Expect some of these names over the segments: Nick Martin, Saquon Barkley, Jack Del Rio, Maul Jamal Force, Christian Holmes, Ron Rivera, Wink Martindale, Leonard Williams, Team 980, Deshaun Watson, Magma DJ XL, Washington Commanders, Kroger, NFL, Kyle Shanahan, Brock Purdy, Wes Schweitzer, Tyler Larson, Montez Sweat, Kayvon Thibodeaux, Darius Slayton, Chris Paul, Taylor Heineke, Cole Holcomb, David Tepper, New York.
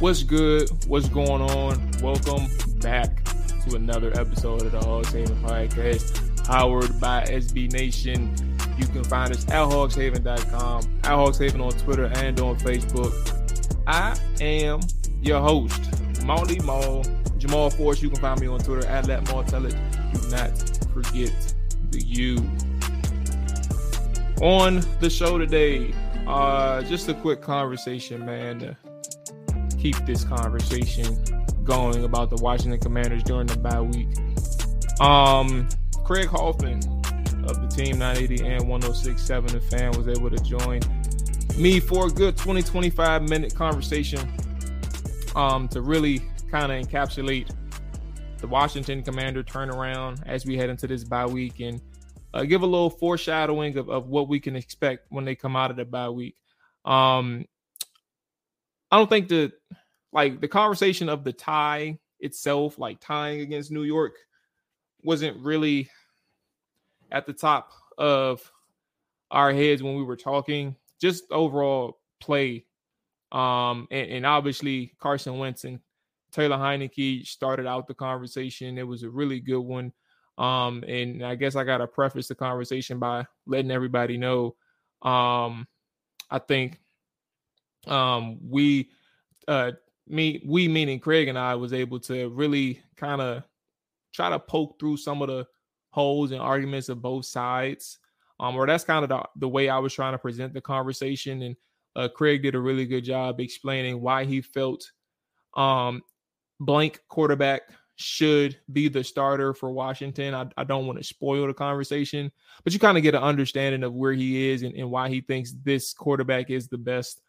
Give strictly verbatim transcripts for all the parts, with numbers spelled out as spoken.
What's good? What's going on? Welcome back to another episode of the Hogs Haven Podcast, powered by S B Nation. You can find us at hogs haven dot com, at hogshaven on Twitter and on Facebook. I am your host, Maul Maul Jamal Force. You can find me on Twitter at Let Maul Tell It. Do not forget the U. On the show today, uh, just a quick conversation, man. Keep this conversation going about the Washington Commanders during the bye week. Um, Craig Hoffman of the Team nine eighty and one oh six point seven the Fan was able to join me for a good twenty, twenty-five minute conversation um, to really kind of encapsulate the Washington Commander turnaround as we head into this bye week and uh, give a little foreshadowing of, of what we can expect when they come out of the bye week. Um, I don't think the like the conversation of the tie itself, like tying against New York, wasn't really at the top of our heads when we were talking. Just overall play. Um, and, and obviously Carson Wentz and Taylor Heineke started out the conversation. It was a really good one. Um, and I guess I got to preface the conversation by letting everybody know. Um, I think Um, we, uh, me, we meaning Craig and I was able to really kind of try to poke through some of the holes and arguments of both sides. Um, or that's kind of the, the way I was trying to present the conversation. And uh, Craig did a really good job explaining why he felt um, blank quarterback should be the starter for Washington. I, I don't want to spoil the conversation, but you kind of get an understanding of where he is and, and why he thinks this quarterback is the best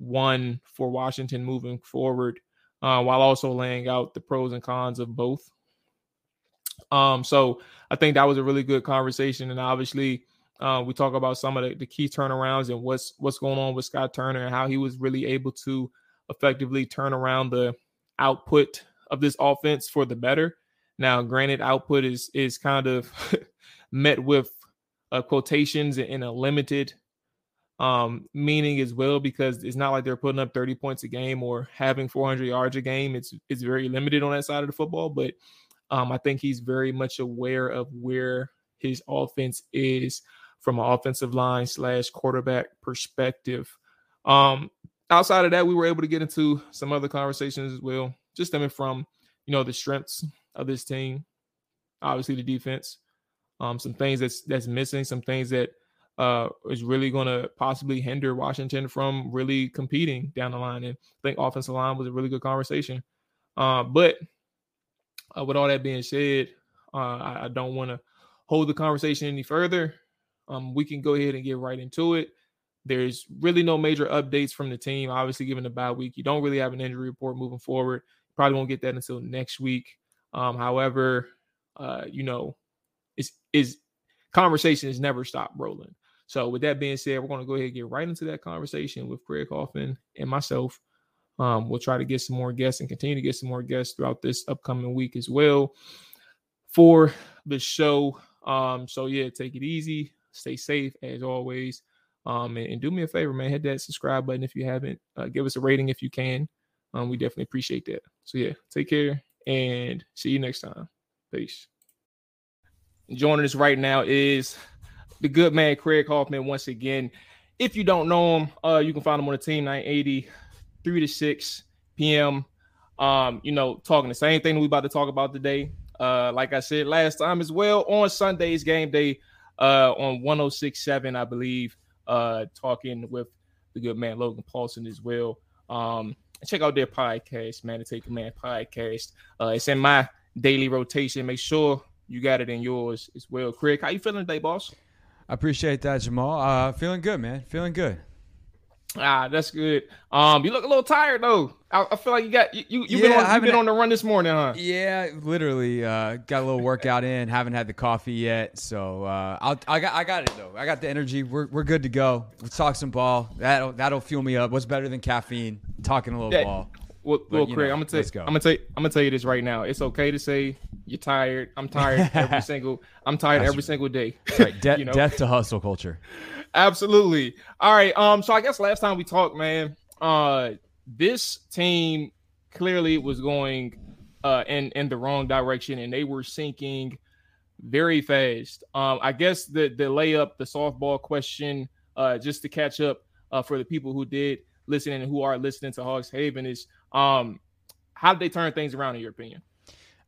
one for Washington moving forward, uh, while also laying out the pros and cons of both. Um, so I think that was a really good conversation. And obviously uh, we talk about some of the, the key turnarounds and what's, what's going on with Scott Turner and how he was really able to effectively turn around the output of this offense for the better. Now, granted, output is, is kind of met with uh, quotations in a limited um, meaning as well, because it's not like they're putting up thirty points a game or having four hundred yards a game. It's it's very limited on that side of the football, but um, I think he's very much aware of where his offense is from an offensive line slash quarterback perspective. Um, outside of that, we were able to get into some other conversations as well, just stemming from, you know, the strengths of this team, obviously the defense, um, some things that's that's missing, some things that uh, is really going to possibly hinder Washington from really competing down the line. And I think offensive line was a really good conversation. Uh, but uh, with all that being said, uh, I, I don't want to hold the conversation any further. Um, we can go ahead and get right into it. There's really no major updates from the team. Obviously, given the bye week, you don't really have an injury report moving forward. Probably won't get that until next week. Um, however, uh, you know, it's, it's conversations never stop rolling. So with that being said, we're going to go ahead and get right into that conversation with Craig Hoffman and myself. Um, we'll try to get some more guests and continue to get some more guests throughout this upcoming week as well for the show. Um, so, yeah, take it easy. Stay safe as always. Um, and, and do me a favor, man, hit that subscribe button if you haven't. Uh, give us a rating if you can. Um, we definitely appreciate that. So, yeah, take care and see you next time. Peace. Joining us right now is the good man, Craig Hoffman, once again. If you don't know him, uh, you can find him on the Team nine eighty, three to six p.m., um, you know, talking the same thing we're about to talk about today. Uh, like I said last time as well, on Sunday's game day, Uh, on one oh six point seven, I believe, uh, talking with the good man Logan Paulson as well. Um, check out their podcast, Manatee Command Podcast. Uh, it's in my daily rotation. Make sure you got it in yours as well. Craig, how you feeling today, boss? I appreciate that, Jamal. Uh, feeling good, man. Feeling good. Ah, that's good. Um, you look a little tired though. I, I feel like you got you. you you've yeah, been on, you've been on the run this morning, huh? Yeah, literally. Uh, got a little workout in. Haven't had the coffee yet, so uh, I'll, I got I got it though. I got the energy. We're we're good to go. Let's talk some ball. That'll that'll fuel me up. What's better than caffeine? Talking a little yeah. ball. Well, but, well Craig, know, I'm gonna tell you, I'm gonna tell you, I'm gonna tell you this right now. It's okay to say you're tired. I'm tired every single. I'm tired that's every right. single day. That's right. De- you know? Death to hustle culture. Absolutely. All right. Um. So I guess last time we talked, man, uh, this team clearly was going uh in in the wrong direction, and they were sinking very fast. Um. I guess the the layup, the softball question, uh, just to catch up, uh, for the people who did listen and who are listening to Hogs Haven is. Um, how did they turn things around in your opinion?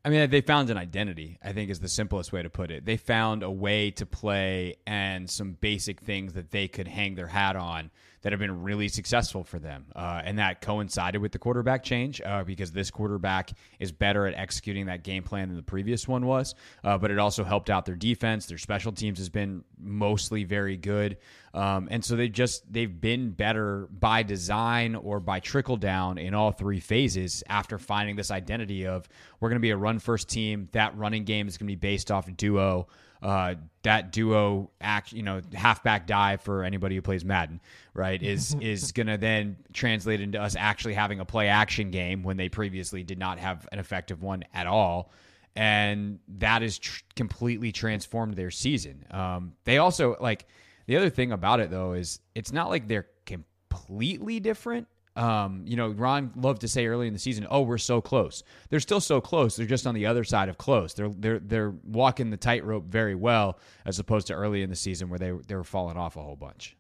I mean, they found an identity, I think is the simplest way to put it. They found a way to play and some basic things that they could hang their hat on that have been really successful for them. Uh, and that coincided with the quarterback change uh, because this quarterback is better at executing that game plan than the previous one was. Uh, but it also helped out their defense. Their special teams has been mostly very good. Um, and so they just, they've been better by design or by trickle down in all three phases after finding this identity of we're going to be a run first team. That running game is going to be based off duo. Uh, that duo act, you know, halfback dive for anybody who plays Madden, right, is is going to then translate into us actually having a play action game when they previously did not have an effective one at all. And that has tr- completely transformed their season. Um, they also, like, the other thing about it, though, is it's not like they're completely different. Um, you know, Ron loved to say early in the season, oh, we're so close. They're still so close. They're just on the other side of close. They're they're they're walking the tightrope very well, as opposed to early in the season where they they were falling off a whole bunch.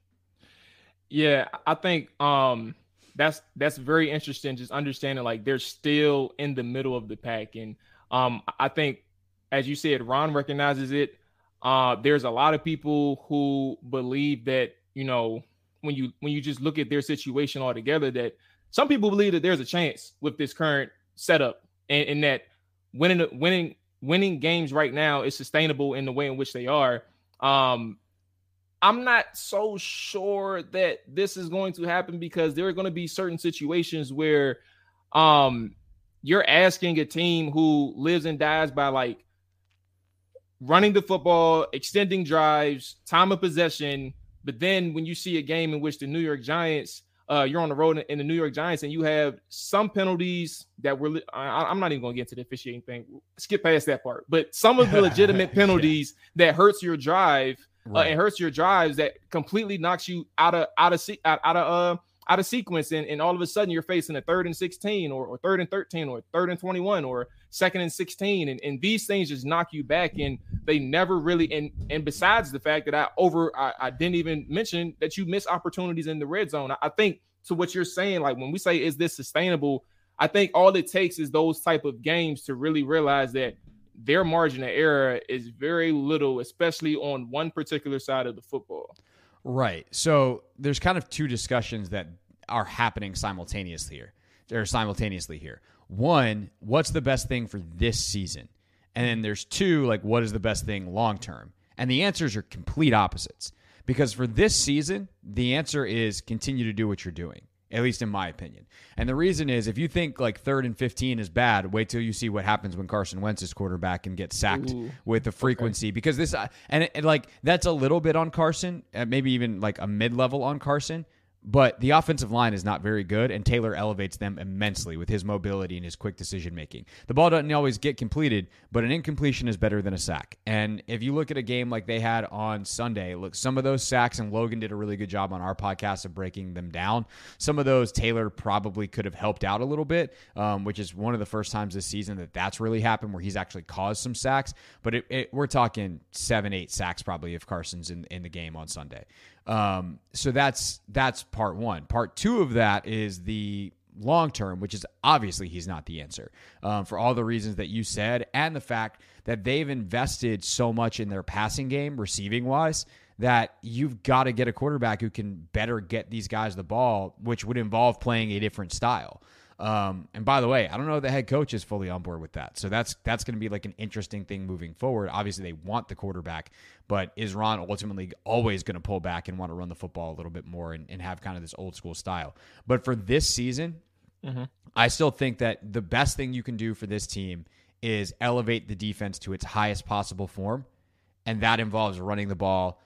Yeah, I think um, that's that's very interesting. Just understanding like they're still in the middle of the pack, and um, I think as you said, Ron recognizes it. Uh, there's a lot of people who believe that, you know, when you when you just look at their situation altogether, that some people believe that there's a chance with this current setup and, and that winning winning winning games right now is sustainable in the way in which they are. Um, I'm not so sure that this is going to happen because there are going to be certain situations where um, you're asking a team who lives and dies by like running the football, extending drives, time of possession. But then when you see a game in which the New York Giants, uh, you're on the road in the New York Giants and you have some penalties that were, I, I'm not even going to get into the officiating thing. Skip past that part. But some of the legitimate penalties yeah. that hurts your drive right. uh, and hurts your drives, that completely knocks you out of out of out, out of uh, out of sequence, and, and all of a sudden you're facing a third and sixteen, or, or third and thirteen, or third and twenty-one, or second and sixteen, and, and these things just knock you back, and they never really, and and besides the fact that I over I, I didn't even mention that you miss opportunities in the red zone. I, I think to what you're saying, like when we say is this sustainable, I think all it takes is those type of games to really realize that their margin of error is very little, especially on one particular side of the football. Right. So there's kind of two discussions that are happening simultaneously here. They're simultaneously here. One, what's the best thing for this season? And then there's two, like what is the best thing long-term? And the answers are complete opposites, because for this season, the answer is continue to do what you're doing, at least in my opinion. And the reason is, if you think like third and fifteen is bad, wait till you see what happens when Carson Wentz is quarterback and gets sacked Ooh, with the frequency. Okay. Because this, and, and like, that's a little bit on Carson, maybe even like a mid-level on Carson, but the offensive line is not very good, and Taylor elevates them immensely with his mobility and his quick decision-making. The ball doesn't always get completed, but an incompletion is better than a sack. And if you look at a game like they had on Sunday, look, some of those sacks, and Logan did a really good job on our podcast of breaking them down. Some of those Taylor probably could have helped out a little bit, um, which is one of the first times this season that that's really happened, where he's actually caused some sacks. But it, it, we're talking seven, eight sacks probably if Carson's in, in the game on Sunday. Um, so that's, that's part one. Part two of that is the long-term, which is obviously he's not the answer, um, for all the reasons that you said, and the fact that they've invested so much in their passing game, receiving wise, that you've got to get a quarterback who can better get these guys the ball, which would involve playing a different style. Um, and by the way, I don't know if the head coach is fully on board with that. So that's that's going to be like an interesting thing moving forward. Obviously, they want the quarterback, but is Ron ultimately always going to pull back and want to run the football a little bit more and, and have kind of this old school style? But for this season, mm-hmm. I still think that the best thing you can do for this team is elevate the defense to its highest possible form. And that involves running the ball,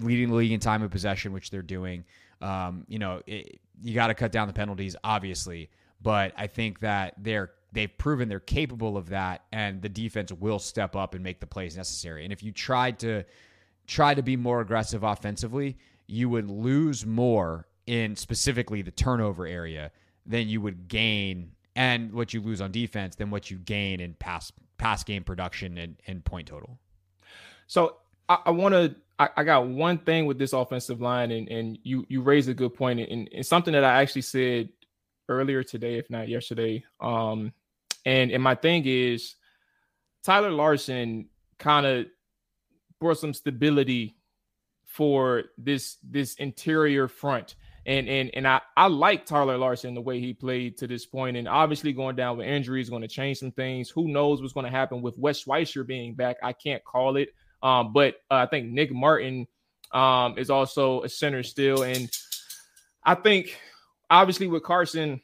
leading the league in time of possession, which they're doing. Um, you know, it, you got to cut down the penalties, obviously. But I think that they're, they've proven they're capable of that, and the defense will step up and make the plays necessary. And if you tried to try to be more aggressive offensively, you would lose more in specifically the turnover area than you would gain, and what you lose on defense than what you gain in pass pass game production and, and point total. So I, I want to. I got one thing with this offensive line, and and you you raised a good point, and, and something that I actually said earlier today, if not yesterday. Um, and, and my thing is Tyler Larson kind of brought some stability for this, this interior front. And, and, and I, I like Tyler Larson, the way he played to this point, and obviously going down with injuries is going to change some things. Who knows what's going to happen with Wes Schweitzer being back. I can't call it. Um, but uh, I think Nick Martin um, is also a center still. And I think, obviously, with Carson,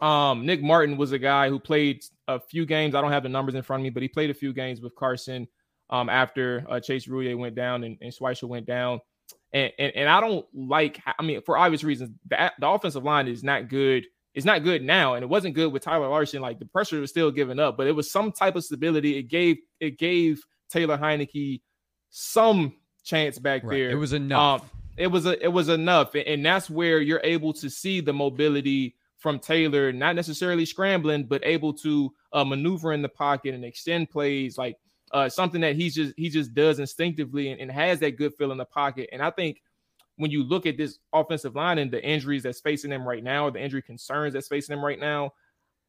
um, Nick Martin was a guy who played a few games. I don't have the numbers in front of me, but he played a few games with Carson um, after uh, Chase Rouillet went down and, and Schweitzer went down. And, and and I don't like – I mean, for obvious reasons, the, the offensive line is not good. It's not good now, and it wasn't good with Tyler Larson. Like, the pressure was still giving up, but it was some type of stability. It gave it gave Taylor Heineke some chance back right. there. It was enough. Um, It was a, it was enough, and that's where you're able to see the mobility from Taylor, not necessarily scrambling, but able to uh, maneuver in the pocket and extend plays, like uh, something that he's just he just does instinctively and, and has that good feel in the pocket. And I think when you look at this offensive line and the injuries that's facing them right now, the injury concerns that's facing them right now,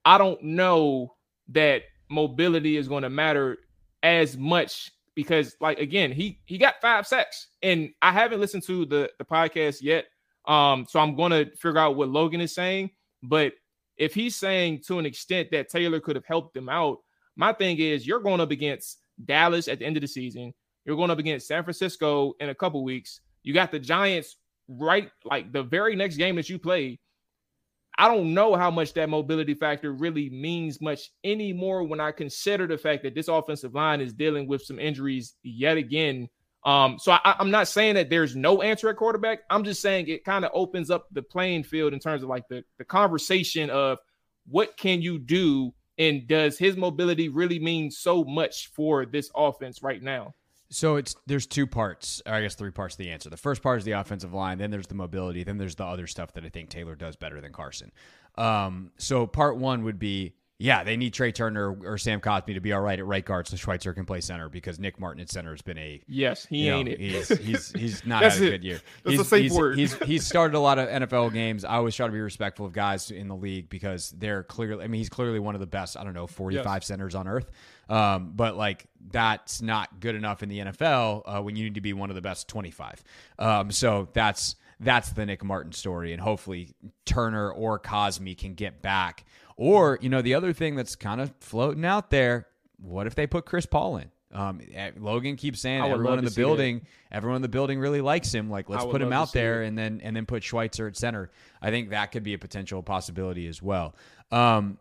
I don't know that mobility is going to matter as much. Because, like, again, he he got five sacks, and I haven't listened to the, the podcast yet, um, so I'm going to figure out what Logan is saying. But if he's saying to an extent that Taylor could have helped them out, my thing is you're going up against Dallas at the end of the season. You're going up against San Francisco in a couple weeks. You got the Giants right, like, the very next game that you play. I don't know how much that mobility factor really means much anymore when I consider the fact that this offensive line is dealing with some injuries yet again. Um, so I, I'm not saying that there's no answer at quarterback. I'm just saying it kind of opens up the playing field in terms of like the, the conversation of what can you do, and does his mobility really mean so much for this offense right now? So it's there's two parts, or I guess three parts to the answer. The first part is the offensive line, then there's the mobility, then there's the other stuff that I think Taylor does better than Carson. Um, so part one would be, yeah, they need Trey Turner or Sam Cosmi to be all right at right guard so Schweitzer can play center, because Nick Martin at center has been a... Yes, he you know, ain't it. He's, he's, he's not had a it. good year. That's he's, the safe he's, word. He's, he's started a lot of N F L games. I always try to be respectful of guys in the league because they're clearly... I mean, he's clearly one of the best, I don't know, forty-five yes. centers on earth. Um, but, like, that's not good enough in the N F L uh, when you need to be one of the best twenty-five. Um, so that's that's the Nick Martin story, and hopefully Turner or Cosmi can get back. Or, you know, the other thing that's kind of floating out there, what if they put Chris Paul in? Um, Logan keeps saying everyone in the building, that. everyone in the building really likes him. Like, let's put him out there and then and then put Schweitzer at center. I think that could be a potential possibility as well. Um,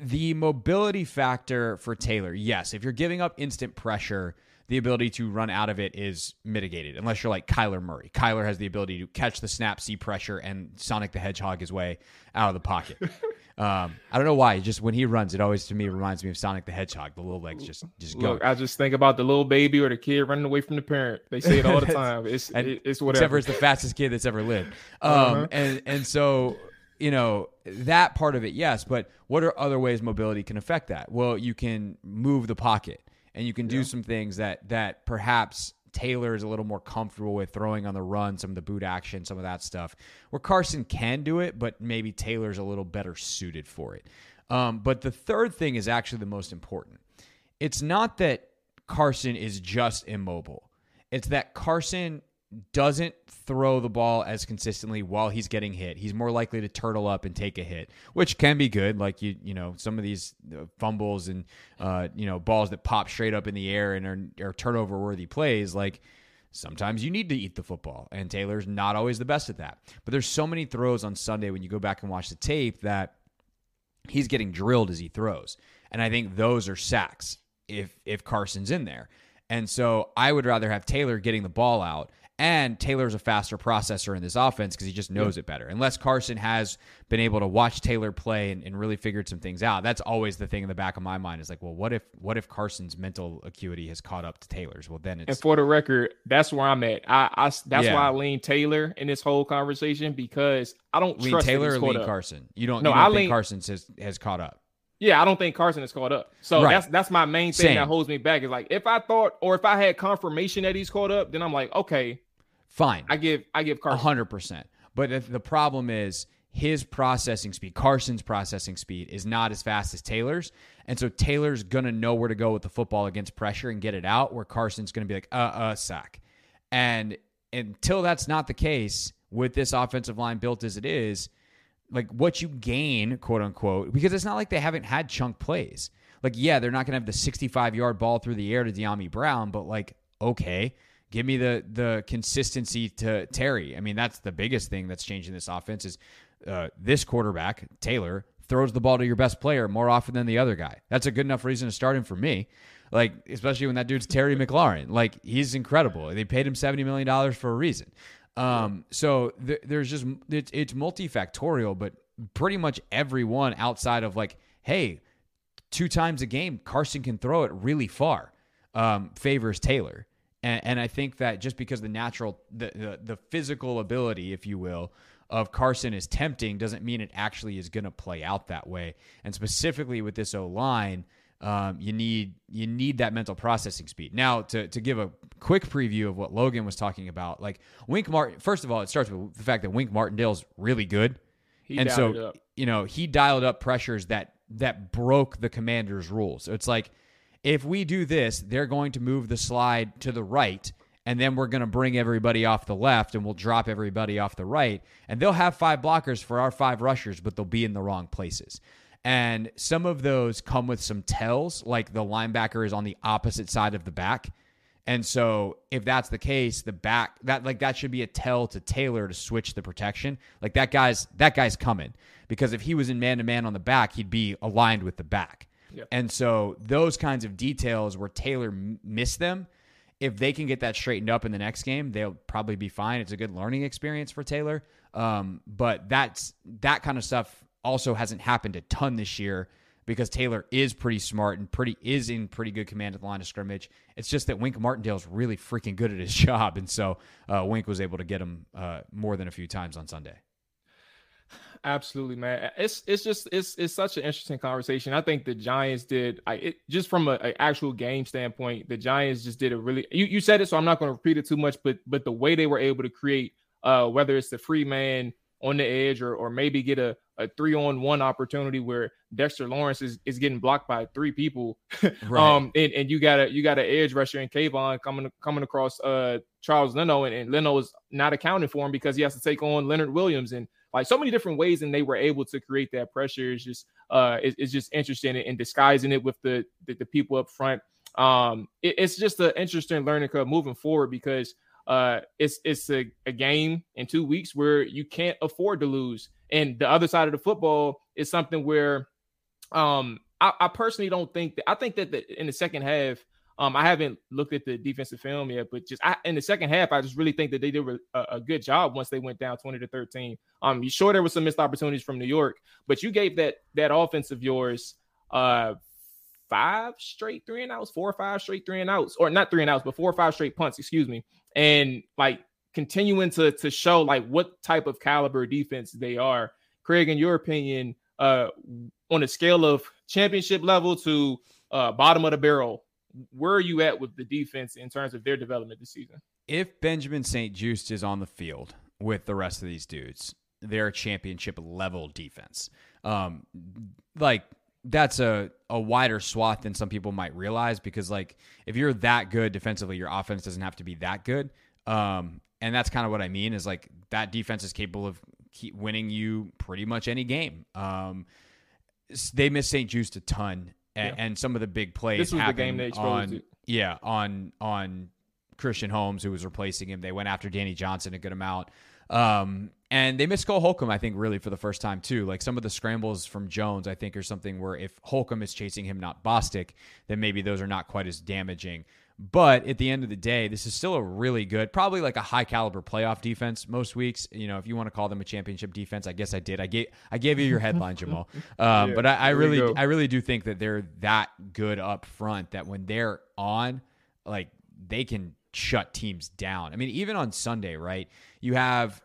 the mobility factor for Taylor, yes, if you're giving up instant pressure, the ability to run out of it is mitigated, unless you're like Kyler Murray. Kyler has the ability to catch the snap, see pressure, and Sonic the Hedgehog his way out of the pocket. um, I don't know why. Just when he runs, it always, to me, reminds me of Sonic the Hedgehog. The little legs just, just go. Look, I just think about the little baby or the kid running away from the parent. They say it all the time. It's and, it's whatever. Except for it's the fastest kid that's ever lived. Um, uh-huh. and, and so... You know, that part of it, yes, but what are other ways mobility can affect that? Well, you can move the pocket, and you can do yeah. some things that that perhaps Taylor is a little more comfortable with, throwing on the run, some of the boot action, some of that stuff, where Carson can do it, but maybe Taylor's a little better suited for it. Um, but the third thing is actually the most important. It's not that Carson is just immobile. It's that Carson doesn't throw the ball as consistently while he's getting hit. He's more likely to turtle up and take a hit, which can be good. Like, you you know, some of these fumbles and, uh, you know, balls that pop straight up in the air and are, are turnover-worthy plays, like, sometimes you need to eat the football, and Taylor's not always the best at that. But there's so many throws on Sunday when you go back and watch the tape that he's getting drilled as he throws, and I think those are sacks if if Carson's in there. And so I would rather have Taylor getting the ball out. And Taylor's a faster processor in this offense because he just knows it better. Unless Carson has been able to watch Taylor play and, and really figured some things out. That's always the thing in the back of my mind is like, well, what if what if Carson's mental acuity has caught up to Taylor's? Well, then it's... And for the record, that's where I'm at. I, I That's yeah. why I lean Taylor in this whole conversation, because I don't lean trust Taylor or lean up. Carson. You don't, no, you don't I think lean... Carson has, has caught up. Yeah, I don't think Carson is caught up. So right. that's that's my main thing Same. that holds me back. Is like, if I thought or if I had confirmation that he's caught up, then I'm like, okay, fine. I give I give Carson one hundred percent. But if the problem is his processing speed, Carson's processing speed is not as fast as Taylor's. And so Taylor's going to know where to go with the football against pressure and get it out, where Carson's going to be like, uh, uh, sack. And until that's not the case with this offensive line built as it is, like, what you gain, quote unquote, because it's not like they haven't had chunk plays. Like, yeah, they're not going to have the sixty-five yard ball through the air to De'Ami Brown, but like, okay, give me the the consistency to Terry. I mean, that's the biggest thing that's changing this offense is uh, this quarterback, Taylor, throws the ball to your best player more often than the other guy. That's a good enough reason to start him for me. Like, especially when that dude's Terry McLaurin. Like, he's incredible. They paid him seventy million dollars for a reason. Um, so th- there's just, it's, it's multifactorial, but pretty much everyone outside of like, hey, two times a game, Carson can throw it really far, um, favors Taylor. And, and I think that just because the natural, the, the, the physical ability, if you will, of Carson is tempting doesn't mean it actually is going to play out that way. And specifically with this O-line, Um, you need you need that mental processing speed. Now, to to give a quick preview of what Logan was talking about, like Wink Martin. First of all, it starts with the fact that Wink Martindale's really good, he and so up. you know he dialed up pressures that that broke the Commanders' rules. So it's like, if we do this, they're going to move the slide to the right, and then we're going to bring everybody off the left, and we'll drop everybody off the right, and they'll have five blockers for our five rushers, but they'll be in the wrong places. And some of those come with some tells, like the linebacker is on the opposite side of the back. And so if that's the case, the back that like that should be a tell to Taylor to switch the protection. Like that guy's that guy's coming, because if he was in man to man on the back, he'd be aligned with the back. Yep. And so those kinds of details where Taylor m- missed them, if they can get that straightened up in the next game, they'll probably be fine. It's a good learning experience for Taylor. Um, but that's that kind of stuff also hasn't happened a ton this year because Taylor is pretty smart and pretty is in pretty good command at the line of scrimmage. It's just that Wink Martindale's really freaking good at his job, and so uh, Wink was able to get him uh, more than a few times on Sunday. Absolutely, man. It's it's just it's it's such an interesting conversation. I think the Giants did I it, just from a, a actual game standpoint. The Giants just did a really you you said it, so I'm not going to repeat it too much. But but the way they were able to create, uh, whether it's the free man on the edge or or maybe get a, a three on one opportunity where Dexter Lawrence is, is getting blocked by three people, right. um, and and you got a you got an edge rusher in Kayvon coming coming across uh Charles Leno, and, and Leno is not accounted for him because he has to take on Leonard Williams and. Like so many different ways, and they were able to create that pressure. It's just, uh, it, it's just interesting and in disguising it with the, the the people up front. Um, it, it's just an interesting learning curve moving forward because uh, it's it's a, a game in two weeks where you can't afford to lose. And the other side of the football is something where, um, I, I personally don't think that I think that the, in the second half. Um, I haven't looked at the defensive film yet, but just I, in the second half, I just really think that they did a, a good job once they went down twenty to thirteen. Um, you sure there were some missed opportunities from New York, but you gave that that offense of yours uh, five straight three and outs, four or five straight three and outs, or not three and outs, but four or five straight punts, excuse me, and like continuing to to show like what type of caliber defense they are. Craig, in your opinion, uh, on a scale of championship level to uh, bottom of the barrel. Where are you at with the defense in terms of their development this season? If Benjamin Saint-Juste is on the field with the rest of these dudes, they're a championship level defense. Um, like that's a, a wider swath than some people might realize, because like if you're that good defensively, your offense doesn't have to be that good. Um, and that's kind of what I mean is like that defense is capable of keep winning you pretty much any game. Um, they miss Saint-Juste a ton. And, yeah. and some of the big plays this was the game they exposed it. yeah, on on Christian Holmes, who was replacing him. They went after Danny Johnson a good amount. Um, and they missed Cole Holcomb, I think, really for the first time, too. Like some of the scrambles from Jones, I think, are something where if Holcomb is chasing him, not Bostic, then maybe those are not quite as damaging. But at the end of the day, this is still a really good, probably like a high caliber playoff defense most weeks. You know, if you want to call them a championship defense, I guess I did. I gave I gave you your headline, Jamal. Um, yeah, but I, I really, I really do think that they're that good up front that when they're on, like they can shut teams down. I mean, even on Sunday, right? You have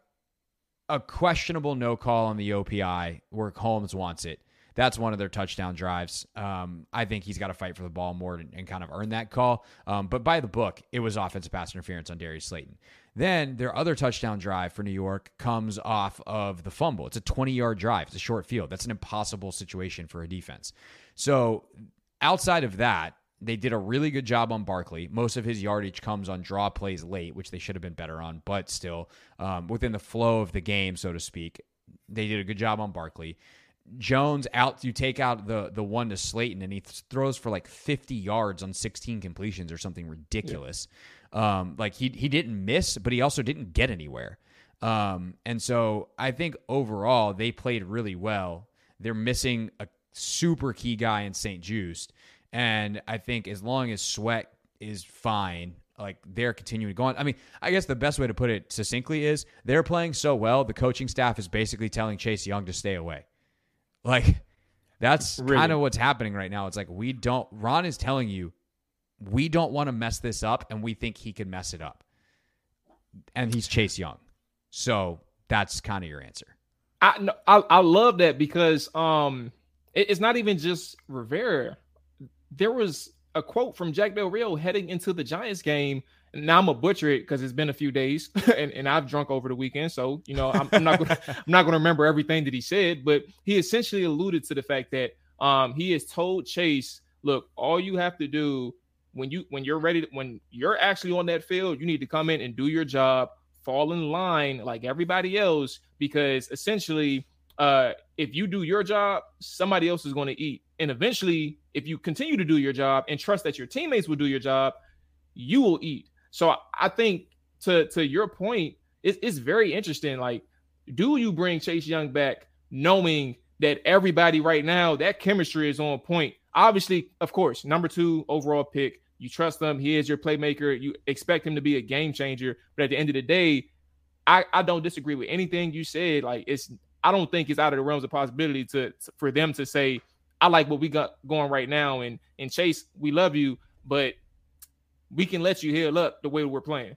a questionable no call on the O P I where Holmes wants it. That's one of their touchdown drives. Um, I think he's got to fight for the ball more and, and kind of earn that call. Um, but by the book, it was offensive pass interference on Darius Slayton. Then their other touchdown drive for New York comes off of the fumble. It's a twenty-yard drive. It's a short field. That's an impossible situation for a defense. So outside of that, they did a really good job on Barkley. Most of his yardage comes on draw plays late, which they should have been better on, but still um, within the flow of the game, so to speak, they did a good job on Barkley. Jones out, you take out the the one to Slayton, and he th- throws for like fifty yards on sixteen completions or something ridiculous. Yeah. Um, like he he didn't miss, but he also didn't get anywhere. Um, and so I think overall they played really well. They're missing a super key guy in Saint-Juste, and I think as long as Sweat is fine, like they're continuing to go on. I mean, I guess the best way to put it succinctly is they're playing so well, the coaching staff is basically telling Chase Young to stay away. Like, that's really kind of what's happening right now. It's like, we don't, Ron is telling you, we don't want to mess this up, and we think he can mess it up. And he's Chase Young. So that's kind of your answer. I, no, I I love that because um, it, it's not even just Rivera. There was a quote from Jack Del Rio heading into the Giants game. Now I'm gonna butcher it because it's been a few days and, and I've drunk over the weekend. So, you know, I'm, I'm not gonna I'm not gonna remember everything that he said, but he essentially alluded to the fact that um he has told Chase, look, all you have to do when you when you're ready to, when you're actually on that field, you need to come in and do your job, fall in line like everybody else, because essentially uh if you do your job, somebody else is gonna eat. And eventually, if you continue to do your job and trust that your teammates will do your job, you will eat. So I think to, to your point, it, it's very interesting. Like, do you bring Chase Young back knowing that everybody right now, that chemistry is on point? Obviously, of course, number two overall pick, you trust him. He is your playmaker. You expect him to be a game changer. But at the end of the day, I, I don't disagree with anything you said. Like, it's I don't think it's out of the realms of possibility to, to for them to say, I like what we got going right now. And and Chase, we love you, but we can let you heal up the way we're playing.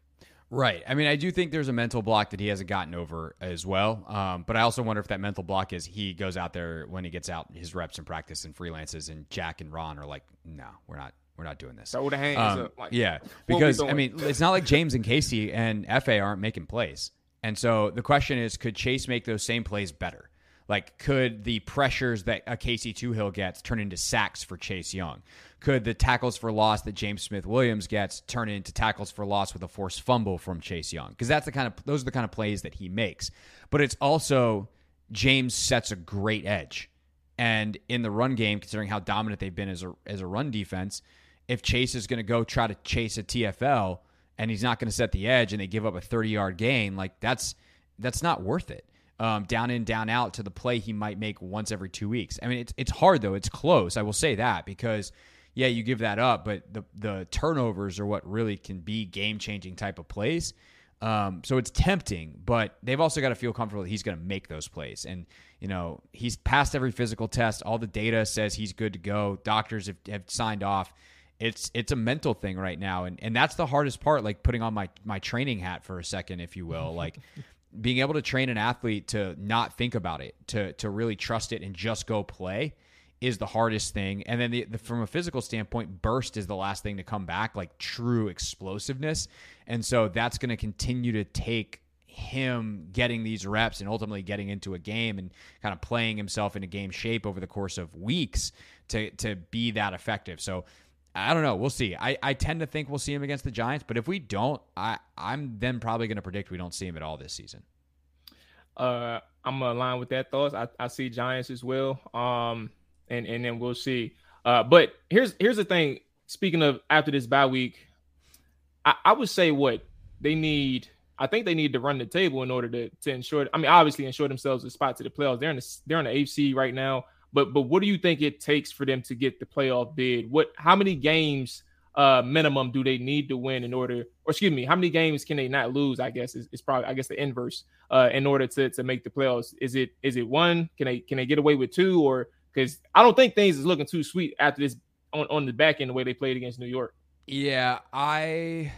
Right. I mean, I do think there's a mental block that he hasn't gotten over as well. Um, but I also wonder if that mental block is he goes out there when he gets out his reps and practice and freelances, and Jack and Ron are like, no, we're not. We're not doing this. Throw the hands um, up. Like, yeah, because, I mean, it's not like James and Casey and F A aren't making plays. And so the question is, could Chase make those same plays better? Like, could the pressures that a Casey Tuhill gets turn into sacks for Chase Young? Could the tackles for loss that James Smith-Williams gets turn into tackles for loss with a forced fumble from Chase Young? Because that's the kind of those are the kind of plays that he makes. But it's also James sets a great edge. And in the run game, considering how dominant they've been as a as a run defense, if Chase is going to go try to chase a T F L and he's not going to set the edge and they give up a thirty-yard gain, like that's that's not worth it. Um, down in, down out to the play he might make once every two weeks. I mean, it's it's hard, though. It's close. I will say that because, yeah, you give that up, but the, the turnovers are what really can be game-changing type of plays. Um, so it's tempting, but they've also got to feel comfortable that he's going to make those plays. And, you know, he's passed every physical test. All the data says he's good to go. Doctors have, have signed off. It's it's a mental thing right now, and, and that's the hardest part, like putting on my, my training hat for a second, if you will, like being able to train an athlete to not think about it, to to really trust it and just go play is the hardest thing. And then the, the, from a physical standpoint, burst is the last thing to come back, like true explosiveness. And so that's going to continue to take him getting these reps and ultimately getting into a game and kind of playing himself into game shape over the course of weeks to to be that effective. So I don't know. We'll see. I, I tend to think we'll see him against the Giants, but if we don't, I, I'm then probably going to predict we don't see him at all this season. Uh, I'm aligned with that thoughts. I, I see Giants as well. Um, and, and then we'll see. Uh, but here's, here's the thing. Speaking of after this bye week, I, I would say what they need. I think they need to run the table in order to, to ensure, I mean, obviously ensure themselves a spot to the playoffs. They're in the, they're in the A F C right now. But but what do you think it takes for them to get the playoff bid? What how many games uh, minimum do they need to win in order, or excuse me, how many games can they not lose? I guess is, is probably I guess the inverse uh, in order to to make the playoffs. Is it is it one? Can they can they get away with two? Or because I don't think things is looking too sweet after this on, on the back end the way they played against New York. Yeah, I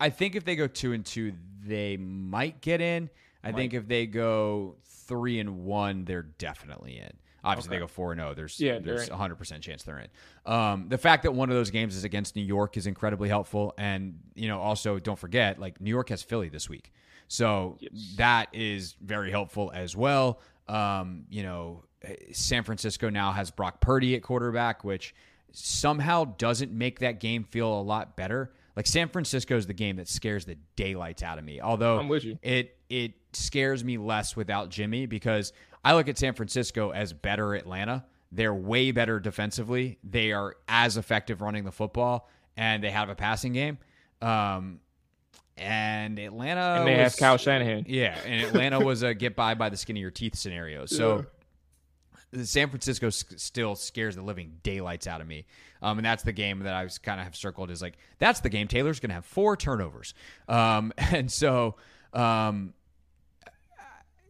I think if they go two and two, they might get in. I might. think if they go three and one, they're definitely in. Obviously, okay. They go four and zero. There's yeah, there's a hundred percent chance they're in. Um, the fact that one of those games is against New York is incredibly helpful, and you know, also don't forget, like New York has Philly this week, so yes. That is very helpful as well. Um, you know, San Francisco now has Brock Purdy at quarterback, which somehow doesn't make that game feel a lot better. Like San Francisco is the game that scares the daylights out of me. Although I'm with you. it it scares me less without Jimmy because. I look at San Francisco as better Atlanta. They're way better defensively. They are as effective running the football, and they have a passing game. Um, and Atlanta... And they was, have Kyle Shanahan. Yeah, and Atlanta was a get-by-by-the-skin-of-your-teeth scenario. So yeah. San Francisco s- still scares the living daylights out of me. Um, and that's the game that I kind of have circled is like, that's the game Taylor's going to have four turnovers. Um, and so... Um,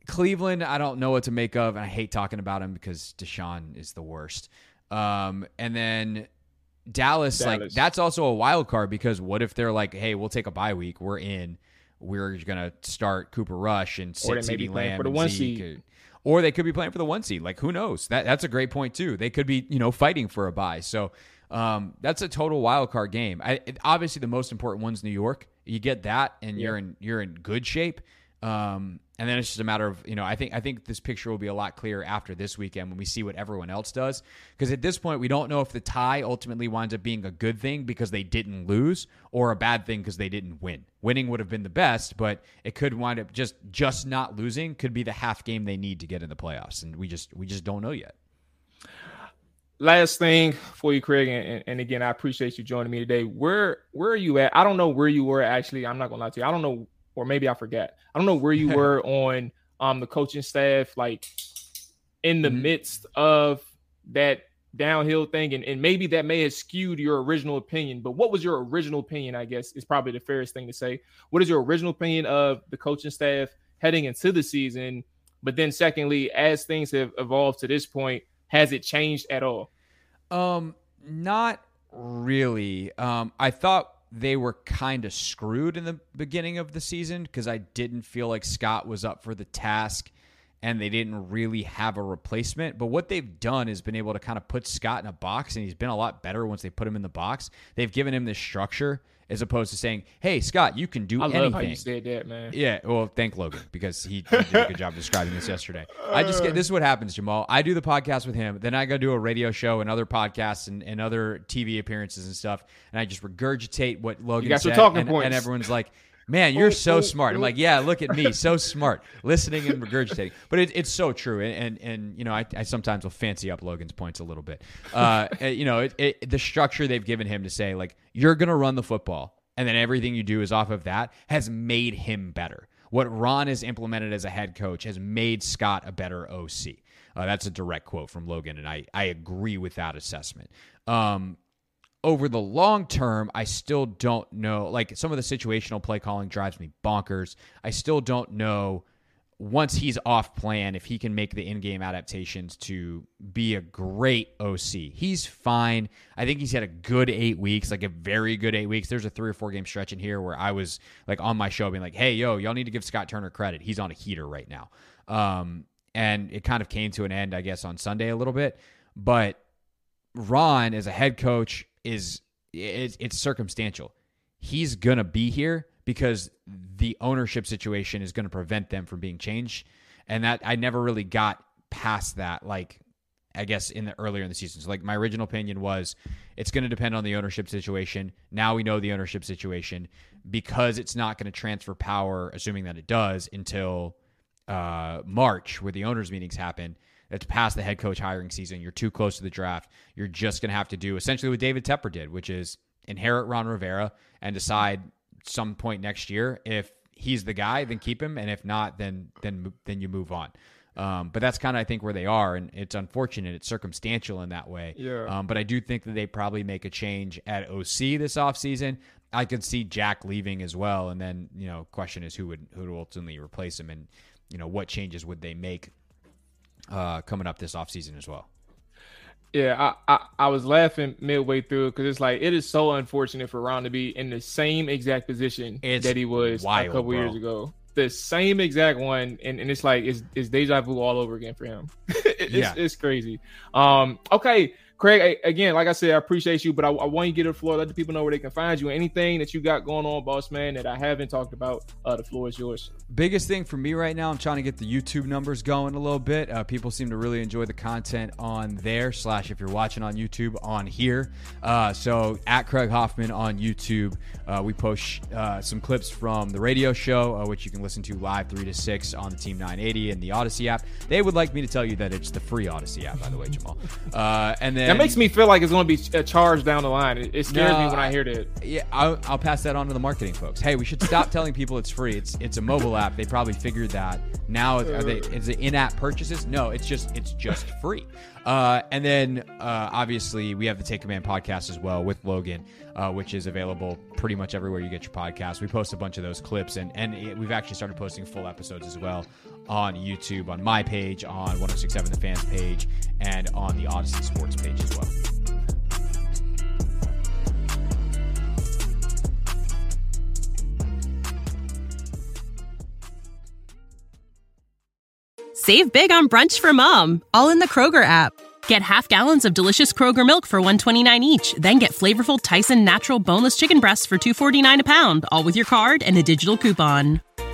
Cleveland, I don't know what to make of, and I hate talking about him because Deshaun is the worst. Um, and then Dallas, Dallas, like that's also a wild card because what if they're like, "Hey, we'll take a bye week. We're in. We're gonna start Cooper Rush and sit CeeDee Lamb for the one seed, or they could be playing for the one seed. Like who knows? That that's a great point too. They could be, you know, fighting for a bye. So um, that's a total wild card game. I, it, obviously, the most important one's New York. You get that, and yeah. you're in you're in good shape. Um, and then it's just a matter of, you know, I think, I think this picture will be a lot clearer after this weekend when we see what everyone else does. Cause at this point, we don't know if the tie ultimately winds up being a good thing because they didn't lose or a bad thing. Cause they didn't win. Winning would have been the best, but it could wind up just, just not losing could be the half game they need to get in the playoffs. And we just, we just don't know yet. Last thing for you, Craig. And, and again, I appreciate you joining me today. Where, where are you at? I don't know where you were actually. I'm not gonna lie to you. I don't know. Or maybe I forgot. I don't know where you were on um, the coaching staff, like in the mm-hmm. midst of that downhill thing. And, and maybe that may have skewed your original opinion. But what was your original opinion, I guess, is probably the fairest thing to say. What is your original opinion of the coaching staff heading into the season? But then secondly, as things have evolved to this point, has it changed at all? Um, not really. Um, I thought they were kind of screwed in the beginning of the season because I didn't feel like Scott was up for the task and they didn't really have a replacement. But what they've done is been able to kind of put Scott in a box, and he's been a lot better once they put him in the box. They've given him this structure as opposed to saying, hey, Scott, you can do I anything. I love how you said that, man. Yeah, well, thank Logan because he, he did a good job describing this yesterday. I just get, this is what happens, Jamal. I do the podcast with him. Then I go do a radio show and other podcasts and, and other T V appearances and stuff, and I just regurgitate what Logan you got said, talking and, points. And everyone's like, man, you're so smart. I'm like, yeah, look at me, so smart, listening and regurgitating. But it, it's so true, and and, and you know, I, I sometimes will fancy up Logan's points a little bit. Uh, you know, it, it, the structure they've given him to say, like, you're going to run the football, and then everything you do is off of that, has made him better. What Ron has implemented as a head coach has made Scott a better O C. Uh, that's a direct quote from Logan, and I, I agree with that assessment. Um Over the long term, I still don't know. Like, some of the situational play calling drives me bonkers. I still don't know, once he's off plan, if he can make the in-game adaptations to be a great O C. He's fine. I think he's had a good eight weeks, like a very good eight weeks. There's a three or four game stretch in here where I was like on my show being like, hey, yo, y'all need to give Scott Turner credit. He's on a heater right now. Um, and it kind of came to an end, I guess, on Sunday a little bit. But Ron, as a head coach, is it's, it's circumstantial. He's going to be here because the ownership situation is going to prevent them from being changed. And that I never really got past that, like, I guess in the earlier in the season. So like my original opinion was it's going to depend on the ownership situation. Now we know the ownership situation because it's not going to transfer power, assuming that it does, until uh, March, where the owners' meetings happen. That's past the head coach hiring season. You're too close to the draft. You're just going to have to do essentially what David Tepper did, which is inherit Ron Rivera and decide some point next year if he's the guy, then keep him, and if not, then then then you move on. Um, but that's kind of, I think, where they are, and it's unfortunate. It's circumstantial in that way. Yeah. Um, but I do think that they probably make a change at O C this offseason. I could see Jack leaving as well, and then, you know, question is who would who would ultimately replace him, and, you know, what changes would they make uh coming up this offseason as well. Yeah, I, I I was laughing midway through because it's like it is so unfortunate for Ron to be in the same exact position it's that he was wild, a couple bro. years ago. The same exact one, and, and it's like it's it's deja vu all over again for him. it's, yeah. it's crazy. Um, okay, Craig. I, again, like I said, I appreciate you, but I, I want you to get to the floor. Let the people know where they can find you. Anything that you got going on, boss man, that I haven't talked about, uh, the floor is yours. Biggest thing for me right now, I'm trying to get the YouTube numbers going a little bit. Uh, people seem to really enjoy the content on there. Slash, if you're watching on YouTube, on here. Uh, so at Craig Hoffman on YouTube, uh, we post uh, some clips from the radio show, uh, which you can listen to live three to six on the Team nine eighty and the Odyssey app. They would like me to tell you that it's the free Odyssey app, by the way, Jamal. Uh, and then that makes me feel like it's going to be a charge down the line. It, it scares no, me when I hear that. Yeah, I'll, I'll pass that on to the marketing folks. Hey, we should stop telling people it's free. It's it's a mobile app. They probably figured that now. Are they, is it in-app purchases? No, it's just it's just free. Uh, and then uh, obviously we have the Take Command podcast as well with Logan, uh, which is available pretty much everywhere you get your podcast. We post a bunch of those clips, and and it, we've actually started posting full episodes as well on YouTube, on my page, on one oh six point seven the Fan's page, and on the Odyssey Sports page as well. Save big on brunch for mom, all in the Kroger app. Get half gallons of delicious Kroger milk for one dollar and twenty-nine cents each. Then get flavorful Tyson natural boneless chicken breasts for two dollars and forty-nine cents a pound, all with your card and a digital coupon.